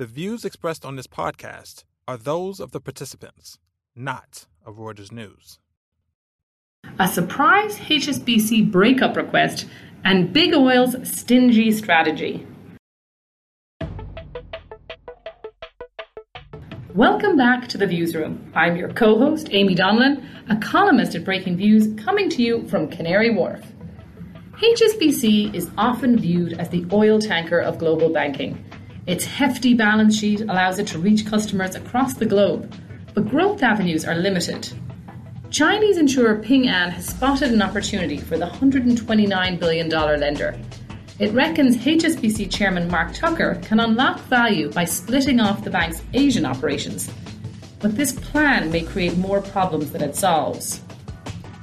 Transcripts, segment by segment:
The views expressed on this podcast are those of the participants, not of Rogers News. A surprise HSBC breakup request and Big Oil's stingy strategy. Welcome back to The Views Room. I'm your co-host, Amy Donlan, a columnist at Breaking Views, coming to you from Canary Wharf. HSBC is often viewed as the oil tanker of global banking. Its hefty balance sheet allows it to reach customers across the globe, but growth avenues are limited. Chinese insurer Ping An has spotted an opportunity for the $129 billion lender. It reckons HSBC chairman Mark Tucker can unlock value by splitting off the bank's Asian operations. But this plan may create more problems than it solves.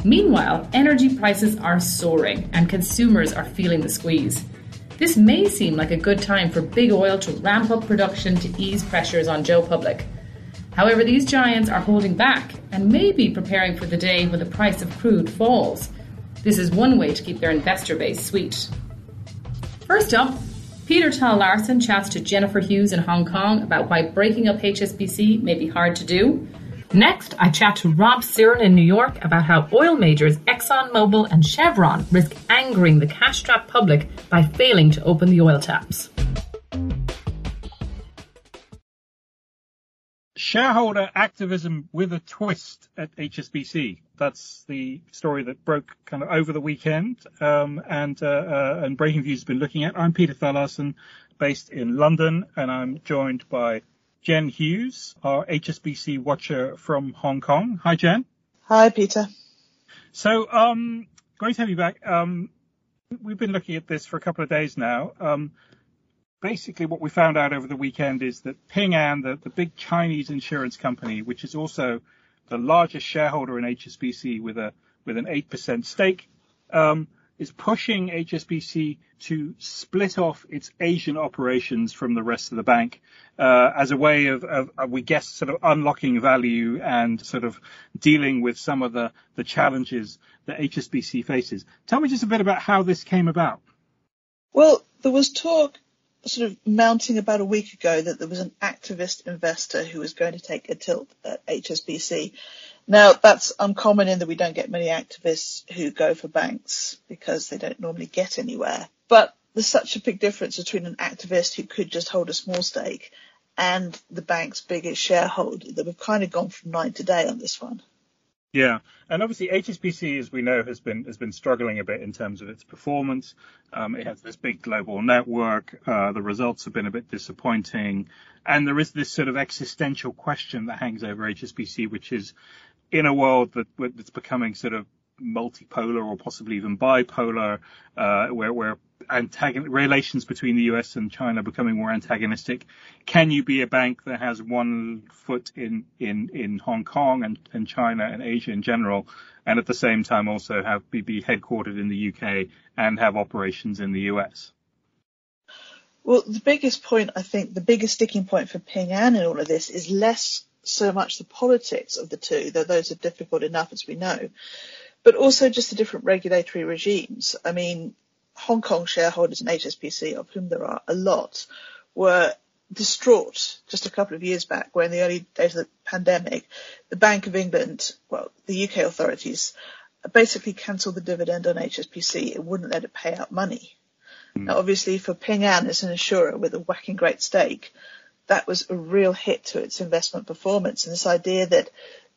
Meanwhile, energy prices are soaring and consumers are feeling the squeeze. This may seem like a good time for big oil to ramp up production to ease pressures on Joe Public. However, these giants are holding back and may be preparing for the day when the price of crude falls. This is one way to keep their investor base sweet. First up, Peter Thal Larsen chats to Jennifer Hughes in Hong Kong about why breaking up HSBC may be hard to do. Next, I chat to Rob Cyran in New York about how oil majors ExxonMobil and Chevron risk angering the cash-strapped public by failing to open the oil taps. Shareholder activism with a twist at HSBC. That's the story that broke kind of over the weekend, and Breaking Views has been looking at. I'm Peter Thal Larsen, based in London, and I'm joined by Jen Hughes, our HSBC watcher from Hong Kong. Hi, Jen. Hi, Peter. So, great to have you back. We've been looking at this for a couple of days now. Basically, what we found out over the weekend is that Ping An, the big Chinese insurance company, which is also the largest shareholder in HSBC with an 8% stake, is pushing HSBC to split off its Asian operations from the rest of the bank as a way of, we guess, sort of unlocking value and sort of dealing with some of the challenges that HSBC faces. Tell me just a bit about how this came about. Well, there was talk sort of mounting about a week ago that there was an activist investor who was going to take a tilt at HSBC. Now, that's uncommon in that we don't get many activists who go for banks because they don't normally get anywhere. But there's such a big difference between an activist who could just hold a small stake and the bank's biggest shareholder that we've kind of gone from night to day on this one. Yeah. And obviously, HSBC, as we know, has been struggling a bit in terms of its performance. It has this big global network. The results have been a bit disappointing. And there is this sort of existential question that hangs over HSBC, which is in a world that's becoming sort of multipolar or possibly even bipolar, where relations between the US and China becoming more antagonistic. Can you be a bank that has one foot in Hong Kong and China and Asia in general, and at the same time also be headquartered in the UK and have operations in the US? Well, the biggest sticking point for Ping An in all of this is less so much the politics of the two, though those are difficult enough as we know, but also just the different regulatory regimes. I mean, Hong Kong shareholders in HSBC, of whom there are a lot, were distraught just a couple of years back when, in the early days of the pandemic, the Bank of England, the UK authorities, basically cancelled the dividend on HSBC. It wouldn't let it pay out money. Mm. Now, obviously, for Ping An as an insurer with a whacking great stake, that was a real hit to its investment performance. And this idea that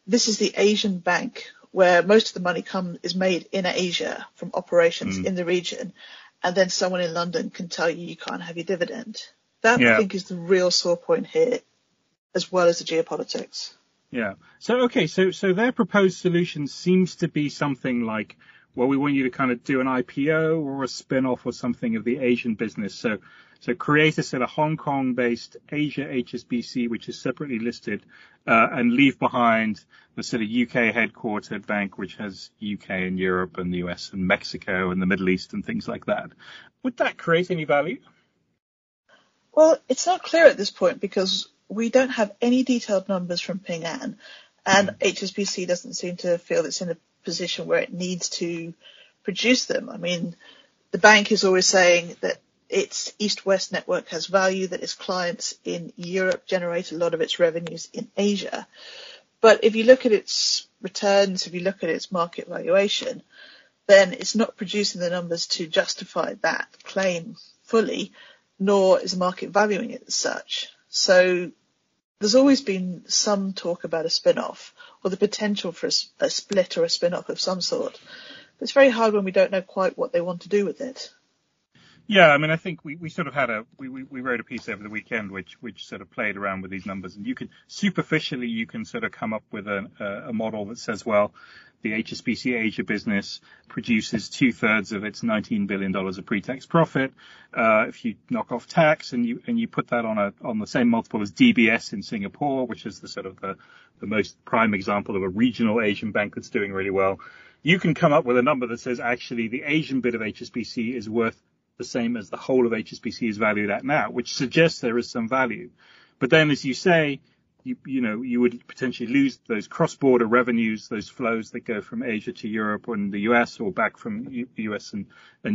this is the Asian bank where most of the money is made in Asia from operations in the region, and then someone in London can tell you can't have your dividend. That, I think, is the real sore point here, as well as the geopolitics. Yeah. So their proposed solution seems to be something like, well, we want you to kind of do an IPO or a spin-off or something of the Asian business. So create a sort of Hong Kong-based Asia HSBC, which is separately listed, and leave behind the sort of UK-headquartered bank, which has UK and Europe and the US and Mexico and the Middle East and things like that. Would that create any value? Well, it's not clear at this point because we don't have any detailed numbers from Ping An, and HSBC doesn't seem to feel it's in a position where it needs to produce them. I mean, the bank is always saying that Its East-West network has value, that its clients in Europe generate a lot of its revenues in Asia. But if you look at its returns, if you look at its market valuation, then it's not producing the numbers to justify that claim fully, nor is the market valuing it as such. So there's always been some talk about a spin-off or the potential for a split or a spin-off of some sort. But it's very hard when we don't know quite what they want to do with it. Yeah, I mean, I think we sort of had we wrote a piece over the weekend which sort of played around with these numbers, and you can sort of come up with a model that says, well, the HSBC Asia business produces 2/3 of its $19 billion of pre-tax profit. If you knock off tax and you put that on the same multiple as DBS in Singapore, which is the sort of the most prime example of a regional Asian bank that's doing really well, you can come up with a number that says actually the Asian bit of HSBC is worth the same as the whole of HSBC is valued at now, which suggests there is some value. But then, as you say, you would potentially lose those cross-border revenues, those flows that go from Asia to Europe and the US, or back from the US and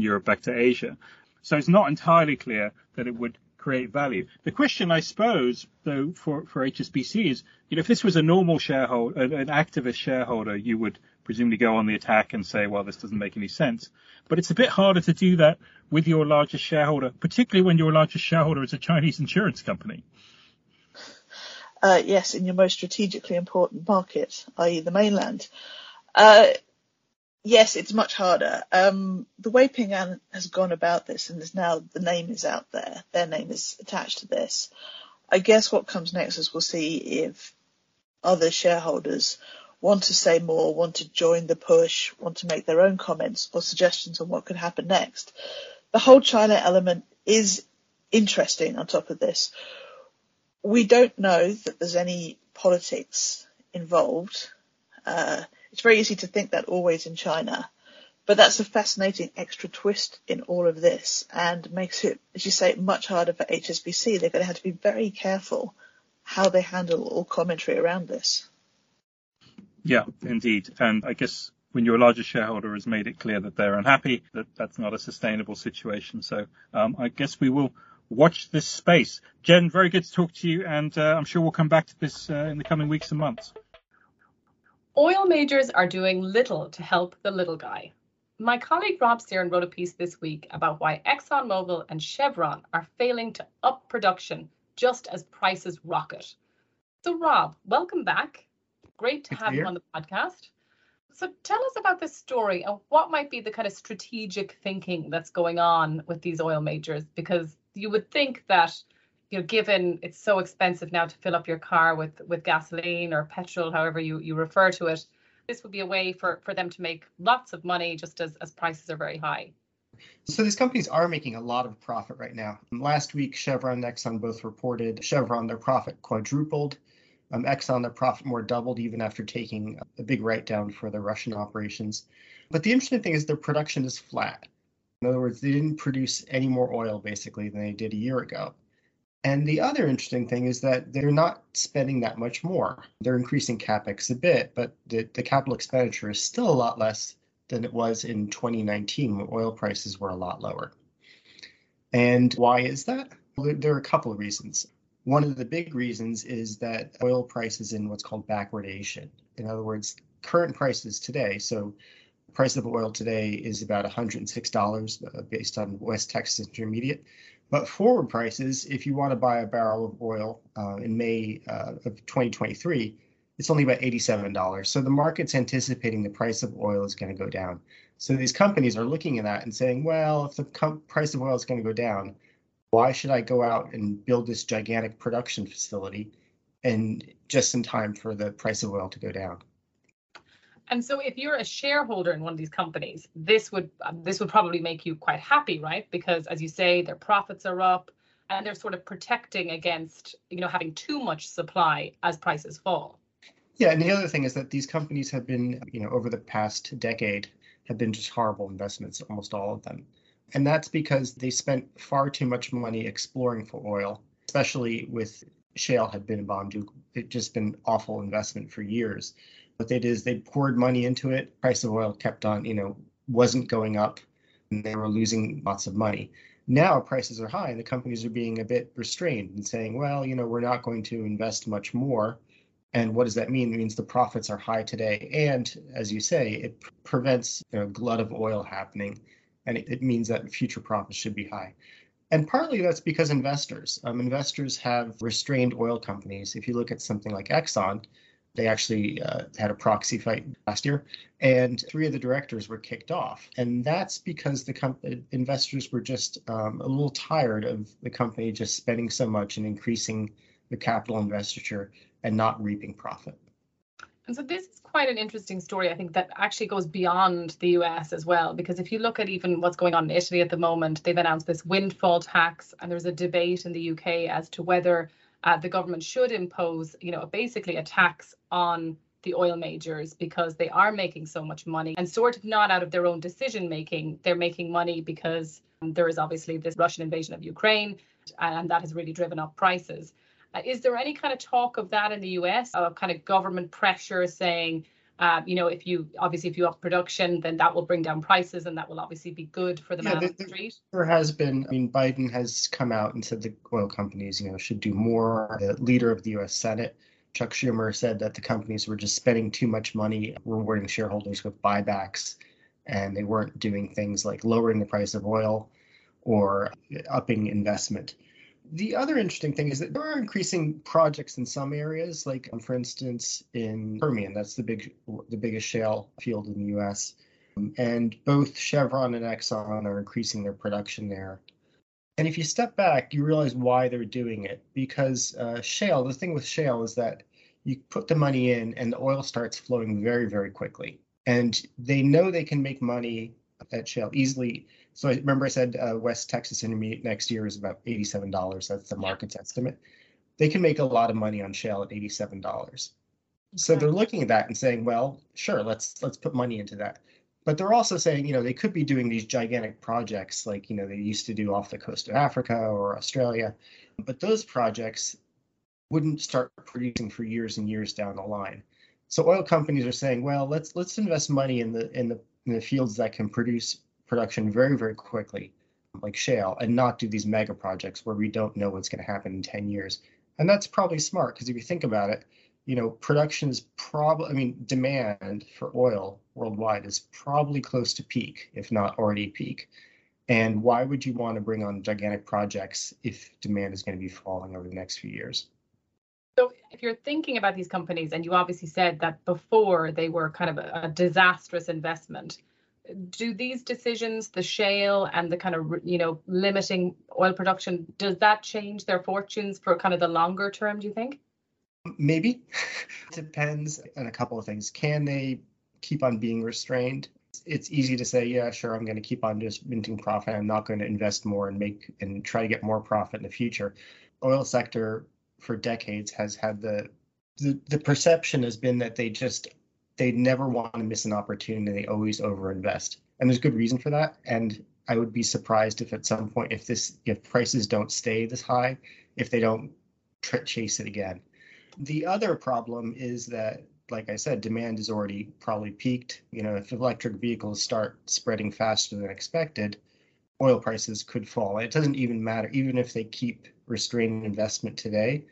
Europe back to Asia. So it's not entirely clear that it would create value. The question, I suppose, though, for HSBC is, if this was a normal shareholder, an activist shareholder, you would presumably go on the attack and say, well, this doesn't make any sense. But it's a bit harder to do that with your largest shareholder, particularly when your largest shareholder is a Chinese insurance company. Yes, in your most strategically important market, i.e. the mainland. Yes, it's much harder. The way Ping An has gone about this, and is now the name is out there, their name is attached to this, I guess what comes next is we'll see if other shareholders want to say more, want to join the push, want to make their own comments or suggestions on what could happen next. The whole China element is interesting on top of this. We don't know that there's any politics involved. It's very easy to think that always in China, but that's a fascinating extra twist in all of this and makes it, as you say, much harder for HSBC. They're going to have to be very careful how they handle all commentary around this. Yeah, indeed. And I guess when your largest shareholder has made it clear that they're unhappy, that's not a sustainable situation. So I guess we will watch this space. Jen, very good to talk to you. And I'm sure we'll come back to this in the coming weeks and months. Oil majors are doing little to help the little guy. My colleague Rob Cyran wrote a piece this week about why ExxonMobil and Chevron are failing to up production just as prices rocket. So Rob, welcome back. Great to have you on the podcast. So tell us about this story and what might be the kind of strategic thinking that's going on with these oil majors, because you would think that, given it's so expensive now to fill up your car with gasoline or petrol, however you refer to it, this would be a way for them to make lots of money just as prices are very high. So these companies are making a lot of profit right now. Last week, Chevron and Exxon both reported. Chevron, their profit quadrupled. Exxon, their profit more doubled even after taking a big write-down for their Russian operations. But the interesting thing is their production is flat. In other words, they didn't produce any more oil, basically, than they did a year ago. And the other interesting thing is that they're not spending that much more. They're increasing CapEx a bit, but the capital expenditure is still a lot less than it was in 2019 when oil prices were a lot lower. And why is that? Well, there are a couple of reasons. One of the big reasons is that oil price is in what's called backwardation. In other words, current prices today, so the price of oil today is about $106 based on West Texas Intermediate. But forward prices, if you want to buy a barrel of oil in May of 2023, it's only about $87. So the market's anticipating the price of oil is going to go down. So these companies are looking at that and saying, well, if the price of oil is going to go down, why should I go out and build this gigantic production facility and just in time for the price of oil to go down? And so if you're a shareholder in one of these companies, this would probably make you quite happy, right? Because as you say, their profits are up and they're sort of protecting against, having too much supply as prices fall. Yeah. And the other thing is that these companies have been, over the past decade have been just horrible investments, almost all of them. And that's because they spent far too much money exploring for oil, especially with shale had been bombed. It just been awful investment for years. What they did is they poured money into it. Price of oil kept on, wasn't going up, and they were losing lots of money. Now prices are high and the companies are being a bit restrained and saying, well, you know, we're not going to invest much more. And what does that mean? It means the profits are high today. And as you say, it prevents a glut of oil happening. And it means that future profits should be high. And partly that's because investors have restrained oil companies. If you look at something like Exxon, they actually had a proxy fight last year, and 3 of the directors were kicked off. And that's because the investors were just a little tired of the company just spending so much and increasing the capital investiture and not reaping profit. And so this is quite an interesting story, I think, that actually goes beyond the US as well, because if you look at even what's going on in Italy at the moment, they've announced this windfall tax, and there's a debate in the UK as to whether the government should impose, you know, basically a tax on the oil majors because they are making so much money and sort of not out of their own decision making. They're making money because there is obviously this Russian invasion of Ukraine, and that has really driven up prices. Is there any kind of talk of that in the US, of kind of government pressure saying, you know, if you up production, then that will bring down prices and that will obviously be good for the man on the street? There has been. I mean, Biden has come out and said the oil companies, you know, should do more. The leader of the US Senate, Chuck Schumer, said that the companies were just spending too much money rewarding shareholders with buybacks, and they weren't doing things like lowering the price of oil or upping investment. The other interesting thing is that there are increasing projects in some areas, like, for instance, in Permian. That's the biggest shale field in the U.S. And both Chevron and Exxon are increasing their production there. And if you step back, you realize why they're doing it, because shale, the thing with shale is that you put the money in and the oil starts flowing very, very quickly. And they know they can make money at shale easily. So I remember I said West Texas Intermediate next year is about $87. That's the market's estimate. They can make a lot of money on shale at $87. Okay. So they're looking at that and saying, well, sure, let's put money into that. But they're also saying, you know, they could be doing these gigantic projects like, you know, they used to do off the coast of Africa or Australia. But those projects wouldn't start producing for years and years down the line. So oil companies are saying, well, let's invest money in the fields that can produce production very, very quickly, like shale, and not do these mega projects where we don't know what's going to happen in 10 years. And that's probably smart, because if you think about it, you know, production is probably, I mean, demand for oil worldwide is probably close to peak, if not already peak. And why would you want to bring on gigantic projects if demand is going to be falling over the next few years? So if you're thinking about these companies, and you obviously said that before they were kind of a disastrous investment, do these decisions, the shale and the kind of, you know, limiting oil production, does that change their fortunes for kind of the longer term, do you think? Maybe. It depends on a couple of things. Can they keep on being restrained? It's easy to say, yeah, sure, I'm going to keep on just minting profit. I'm not going to invest more and make and try to get more profit in the future. Oil sector for decades has had the perception has been that they never want to miss an opportunity. They always overinvest. And there's good reason for that. And I would be surprised if at some point, if prices don't stay this high, if they don't chase it again. The other problem is that, like I said, demand is already probably peaked. You know, if electric vehicles start spreading faster than expected, oil prices could fall. It doesn't even matter. Even if they keep restraining investment today,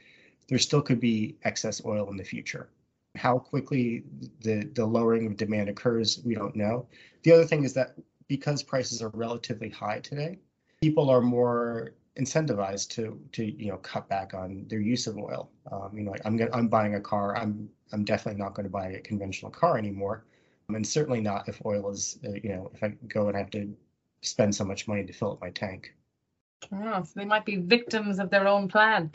there still could be excess oil in the future. How quickly the lowering of demand occurs, we don't know. The other thing is that because prices are relatively high today, people are more incentivized to you know, cut back on their use of oil. You know, like I'm buying a car. I'm definitely not going to buy a conventional car anymore, and certainly not if oil is you know, if I go and have to spend so much money to fill up my tank. Oh, so they might be victims of their own plan.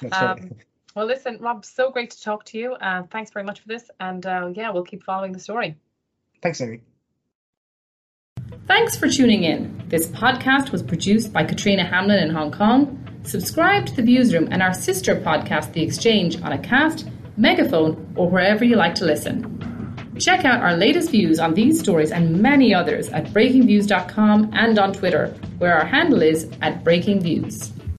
That's right. Well, listen, Rob, so great to talk to you. Thanks very much for this. And yeah, we'll keep following the story. Thanks, Amy. Thanks for tuning in. This podcast was produced by Katrina Hamlin in Hong Kong. Subscribe to The Views Room and our sister podcast, The Exchange, on Acast, Megaphone, or wherever you like to listen. Check out our latest views on these stories and many others at BreakingViews.com and on Twitter, where our handle is @BreakingViews.